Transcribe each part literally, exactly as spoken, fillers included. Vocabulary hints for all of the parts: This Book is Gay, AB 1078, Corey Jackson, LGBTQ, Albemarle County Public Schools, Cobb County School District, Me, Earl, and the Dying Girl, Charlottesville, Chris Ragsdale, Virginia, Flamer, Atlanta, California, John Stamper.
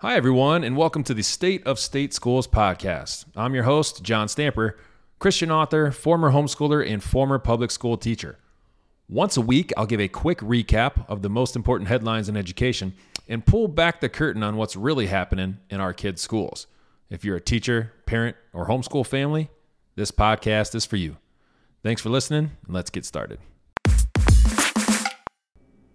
Hi, everyone, and welcome to the State of State Schools podcast. I'm your host, John Stamper, Christian author, former homeschooler, and former public school teacher. Once a week, I'll give a quick recap of the most important headlines in education and pull back the curtain on what's really happening in our kids' schools. If you're a teacher, parent, or homeschool family, this podcast is for you. Thanks for listening, and let's get started.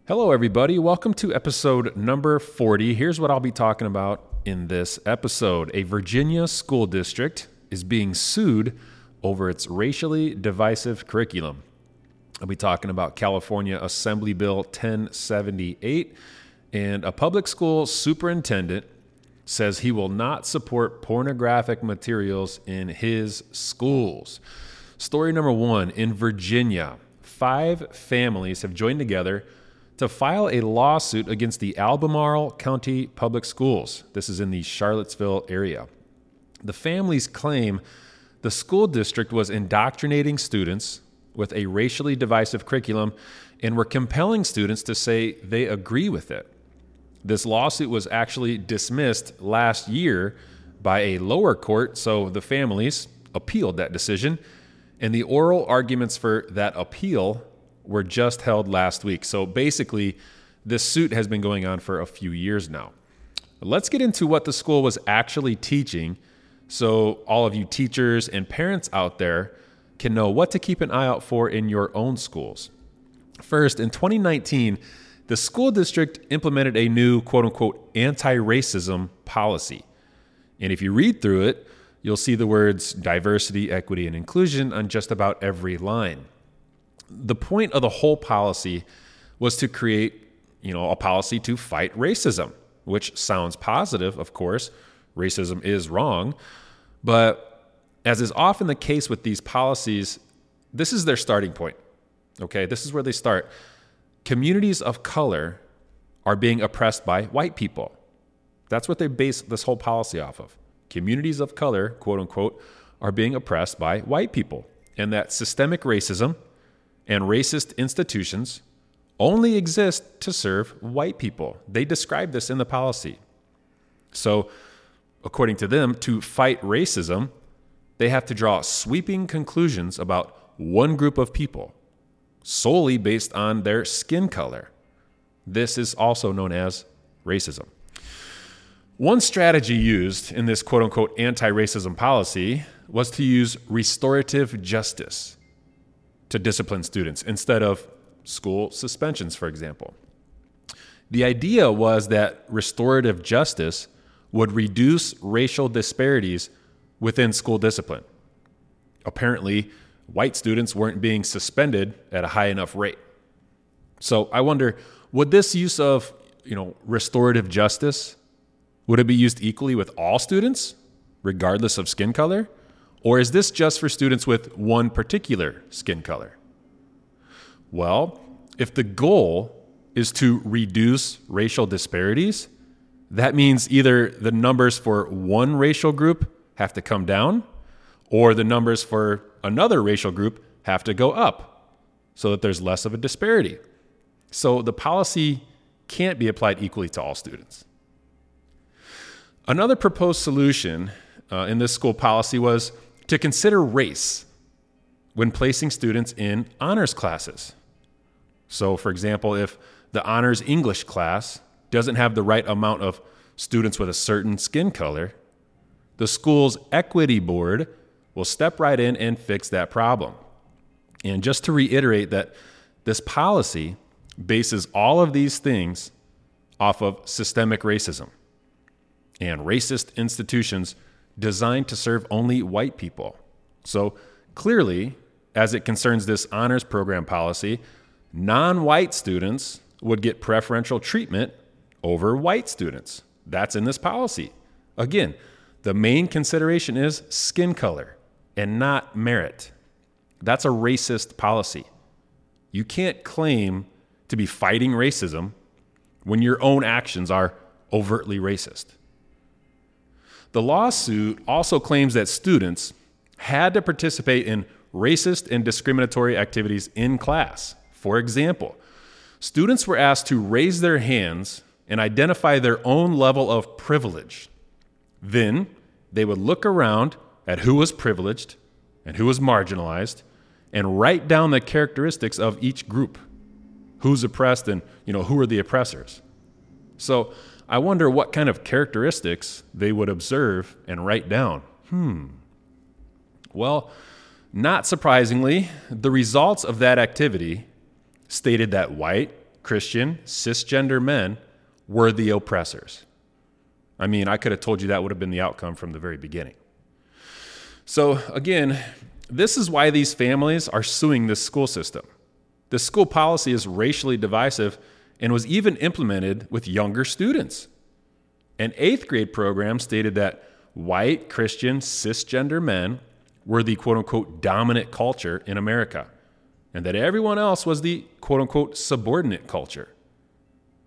Hello, everybody. Welcome to episode number forty. Here's what I'll be talking about in this episode. A Virginia school district is being sued over its racially divisive curriculum. I'll be talking about California Assembly Bill ten seventy-eight, and a public school superintendent says he will not support pornographic materials in his schools. Story number one, in Virginia, five families have joined together to file a lawsuit against the Albemarle County Public Schools. This is in the Charlottesville area. The families claim the school district was indoctrinating students with a racially divisive curriculum and were compelling students to say they agree with it. This lawsuit was actually dismissed last year by a lower court, so the families appealed that decision, and the oral arguments for that appeal were just held last week. So basically, this suit has been going on for a few years now. Let's get into what the school was actually teaching so all of you teachers and parents out there can know what to keep an eye out for in your own schools. First, in twenty nineteen, the school district implemented a new quote-unquote anti-racism policy. And if you read through it, you'll see the words diversity, equity, and inclusion on just about every line. The point of the whole policy was to create, you know, a policy to fight racism, which sounds positive, of course. Racism is wrong. But as is often the case with these policies, this is their starting point. Okay, this is where they start. Communities of color are being oppressed by white people. That's what they base this whole policy off of. Communities of color, quote unquote, are being oppressed by white people. And that systemic racism and racist institutions only exist to serve white people. They describe this in the policy. So, according to them, to fight racism, they have to draw sweeping conclusions about one group of people solely based on their skin color. This is also known as racism. One strategy used in this quote-unquote anti-racism policy was to use restorative justice to discipline students instead of school suspensions, for example. The idea was that restorative justice would reduce racial disparities within school discipline. Apparently, white students weren't being suspended at a high enough rate. So I wonder, would this use of, you know, restorative justice, would it be used equally with all students, regardless of skin color? Or is this just for students with one particular skin color? Well, if the goal is to reduce racial disparities, that means either the numbers for one racial group have to come down, or the numbers for another racial group have to go up so that there's less of a disparity. So the policy can't be applied equally to all students. Another proposed solution uh, in this school policy was to consider race when placing students in honors classes. So, for example, if the honors English class doesn't have the right amount of students with a certain skin color, the school's equity board will step right in and fix that problem. And just to reiterate that this policy bases all of these things off of systemic racism and racist institutions designed to serve only white people. So clearly, as it concerns this honors program policy, non-white students would get preferential treatment over white students. That's in this policy. Again, the main consideration is skin color and not merit. That's a racist policy. You can't claim to be fighting racism when your own actions are overtly racist. The lawsuit also claims that students had to participate in racist and discriminatory activities in class. For example, students were asked to raise their hands and identify their own level of privilege. Then they would look around at who was privileged and who was marginalized and write down the characteristics of each group. Who's oppressed and, you know, who are the oppressors? So I wonder what kind of characteristics they would observe and write down. Hmm. Well, not surprisingly, the results of that activity stated that white, Christian, cisgender men were the oppressors. I mean, I could have told you that would have been the outcome from the very beginning. So again, this is why these families are suing this school system. The school policy is racially divisive and was even implemented with younger students. An eighth grade program stated that white, Christian, cisgender men were the quote-unquote dominant culture in America, and that everyone else was the quote-unquote subordinate culture.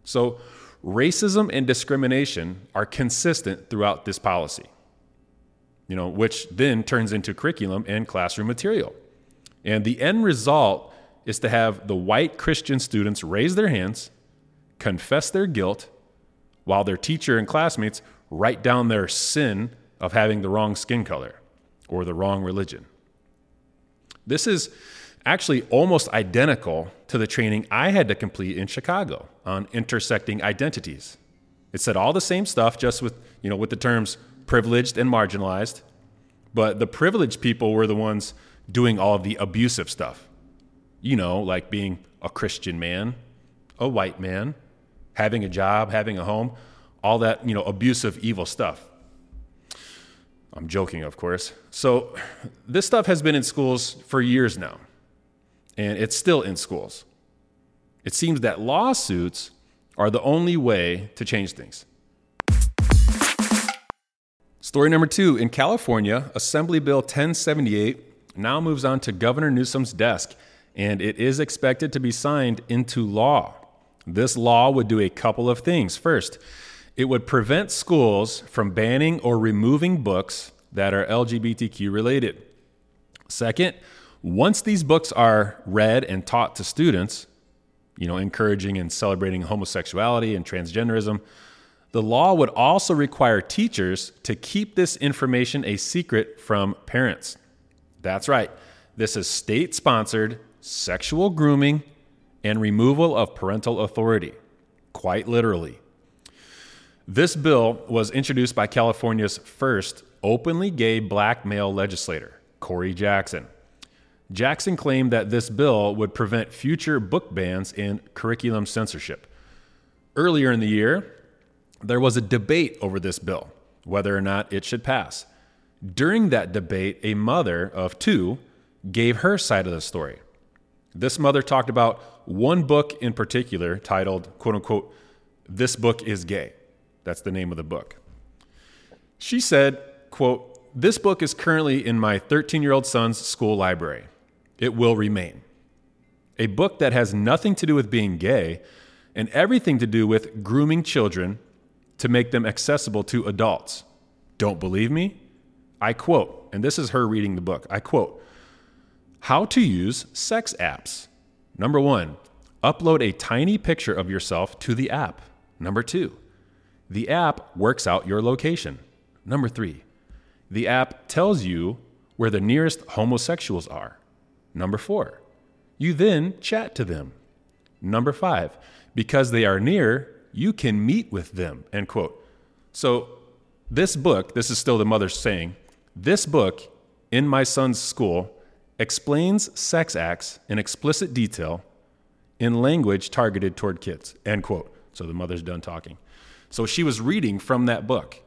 So racism and discrimination are consistent throughout this policy, you know, which then turns into curriculum and classroom material. And the end result is to have the white Christian students raise their hands, confess their guilt, while their teacher and classmates write down their sin of having the wrong skin color or the wrong religion. This is actually almost identical to the training I had to complete in Chicago on intersecting identities. It said all the same stuff, just with, you know, with the terms privileged and marginalized, but the privileged people were the ones doing all of the abusive stuff. You know, like being a Christian man, a white man, having a job, having a home, all that, you know, abusive, evil stuff. I'm joking, of course. So this stuff has been in schools for years now, and it's still in schools. It seems that lawsuits are the only way to change things. Story number two, in California, Assembly Bill ten seventy-eight now moves on to Governor Newsom's desk, and it is expected to be signed into law. This law would do a couple of things. First, it would prevent schools from banning or removing books that are L G B T Q related. Second, once these books are read and taught to students, you know, encouraging and celebrating homosexuality and transgenderism, the law would also require teachers to keep this information a secret from parents. That's right. This is state-sponsored sexual grooming and removal of parental authority, quite literally. This bill was introduced by California's first openly gay black male legislator, Corey Jackson. Jackson claimed that this bill would prevent future book bans and curriculum censorship. Earlier in the year, there was a debate over this bill, whether or not it should pass. During that debate, a mother of two gave her side of the story. This mother talked about one book in particular titled, quote unquote, This Book is Gay. That's the name of the book. She said, quote, "This book is currently in my thirteen-year-old son's school library. It will remain. A book that has nothing to do with being gay and everything to do with grooming children to make them accessible to adults. Don't believe me? I quote," and this is her reading the book, I quote, "How to use sex apps. Number one, upload a tiny picture of yourself to the app. Number two, the app works out your location. Number three, the app tells you where the nearest homosexuals are. Number four, you then chat to them. Number five, because they are near, you can meet with them," end quote. So this book, this is still the mother saying, this book in my son's school explains sex acts in explicit detail in language targeted toward kids, end quote. So the mother's done talking. So she was reading from that book.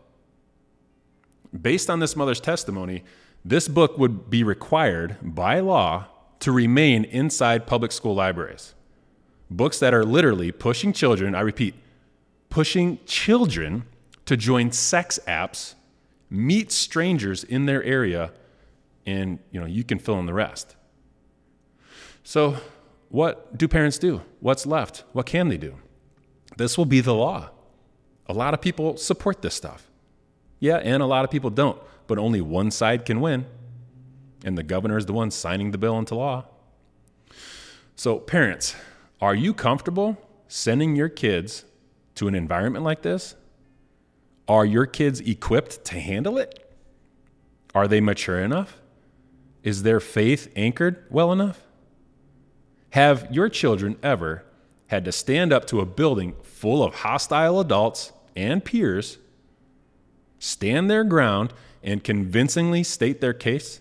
Based on this mother's testimony, this book would be required by law to remain inside public school libraries. Books that are literally pushing children, I repeat, pushing children to join sex apps, meet strangers in their area, and, you know, you can fill in the rest. So what do parents do? What's left? What can they do? This will be the law. A lot of people support this stuff. Yeah, and a lot of people don't, but only one side can win. And the governor is the one signing the bill into law. So parents, are you comfortable sending your kids to an environment like this? Are your kids equipped to handle it? Are they mature enough? Is their faith anchored well enough? Have your children ever had to stand up to a building full of hostile adults and peers, stand their ground, and convincingly state their case?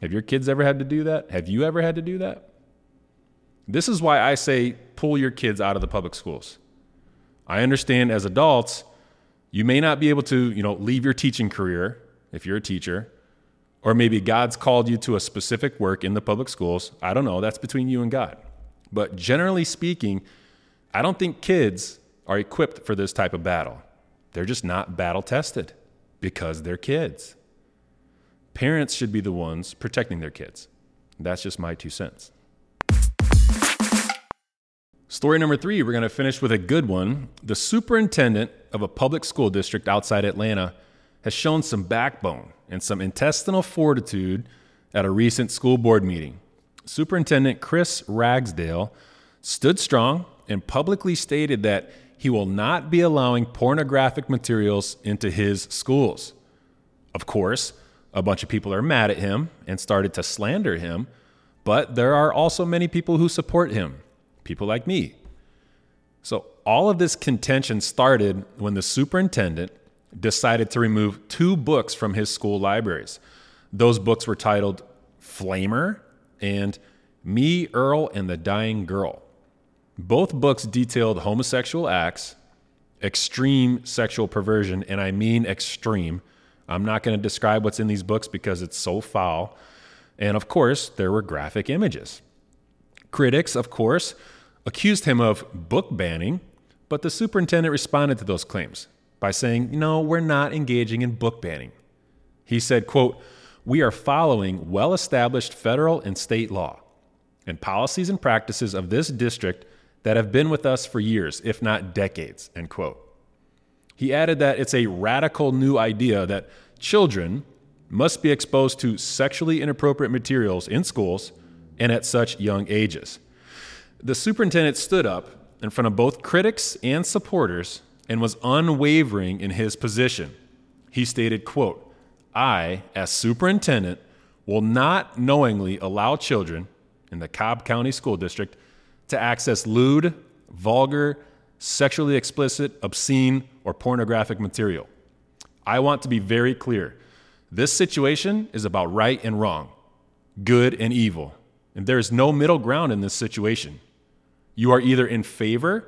Have your kids ever had to do that? Have you ever had to do that? This is why I say pull your kids out of the public schools. I understand as adults, you may not be able to, you know, leave your teaching career if you're a teacher, or maybe God's called you to a specific work in the public schools. I don't know. That's between you and God. But generally speaking, I don't think kids are equipped for this type of battle. They're just not battle tested because they're kids. Parents should be the ones protecting their kids. That's just my two cents. Story number three, we're going to finish with a good one. The superintendent of a public school district outside Atlanta has shown some backbone and some intestinal fortitude at a recent school board meeting. Superintendent Chris Ragsdale stood strong and publicly stated that he will not be allowing pornographic materials into his schools. Of course, a bunch of people are mad at him and started to slander him, but there are also many people who support him, people like me. So all of this contention started when the superintendent decided to remove two books from his school libraries. Those books were titled Flamer and Me, Earl, and the Dying Girl. Both books detailed homosexual acts, extreme sexual perversion, and I mean extreme. I'm not going to describe what's in these books because it's so foul. And of course, there were graphic images. Critics, of course, accused him of book banning, but the superintendent responded to those claims by saying, no, we're not engaging in book banning. He said, quote, we are following well-established federal and state law and policies and practices of this district that have been with us for years, if not decades, end quote. He added that it's a radical new idea that children must be exposed to sexually inappropriate materials in schools and at such young ages. The superintendent stood up in front of both critics and supporters and was unwavering in his position. He stated, quote, I, as superintendent, will not knowingly allow children in the Cobb County School District to access lewd, vulgar, sexually explicit, obscene, or pornographic material. I want to be very clear. This situation is about right and wrong, good and evil, and there is no middle ground in this situation. You are either in favor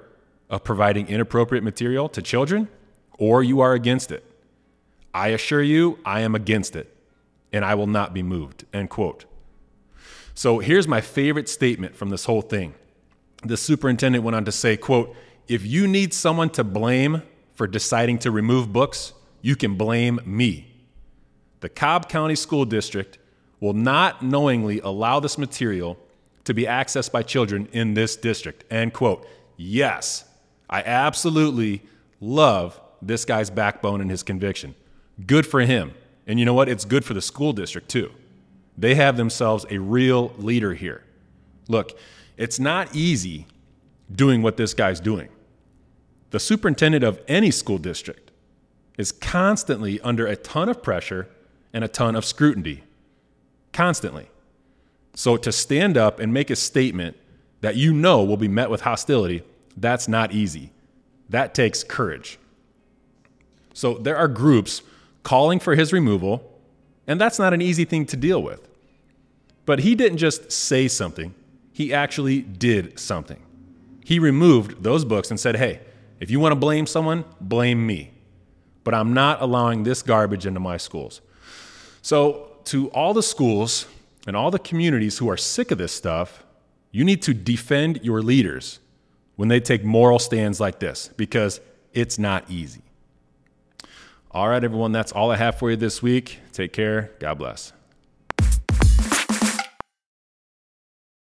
of providing inappropriate material to children, or you are against it. I assure you, I am against it, and I will not be moved, end quote. So here's my favorite statement from this whole thing. The superintendent went on to say, quote, if you need someone to blame for deciding to remove books, you can blame me. The Cobb County School District will not knowingly allow this material to be accessed by children in this district, end quote. Yes, I absolutely love this guy's backbone and his conviction. Good for him. And you know what? It's good for the school district too. They have themselves a real leader here. Look, it's not easy doing what this guy's doing. The superintendent of any school district is constantly under a ton of pressure and a ton of scrutiny. Constantly. So to stand up and make a statement that you know will be met with hostility, that's not easy. That takes courage. So there are groups calling for his removal, and that's not an easy thing to deal with. But he didn't just say something. He actually did something. He removed those books and said, hey, if you want to blame someone, blame me. But I'm not allowing this garbage into my schools. So to all the schools and all the communities who are sick of this stuff, you need to defend your leaders when they take moral stands like this, because it's not easy. All right, everyone, that's all I have for you this week. Take care. God bless.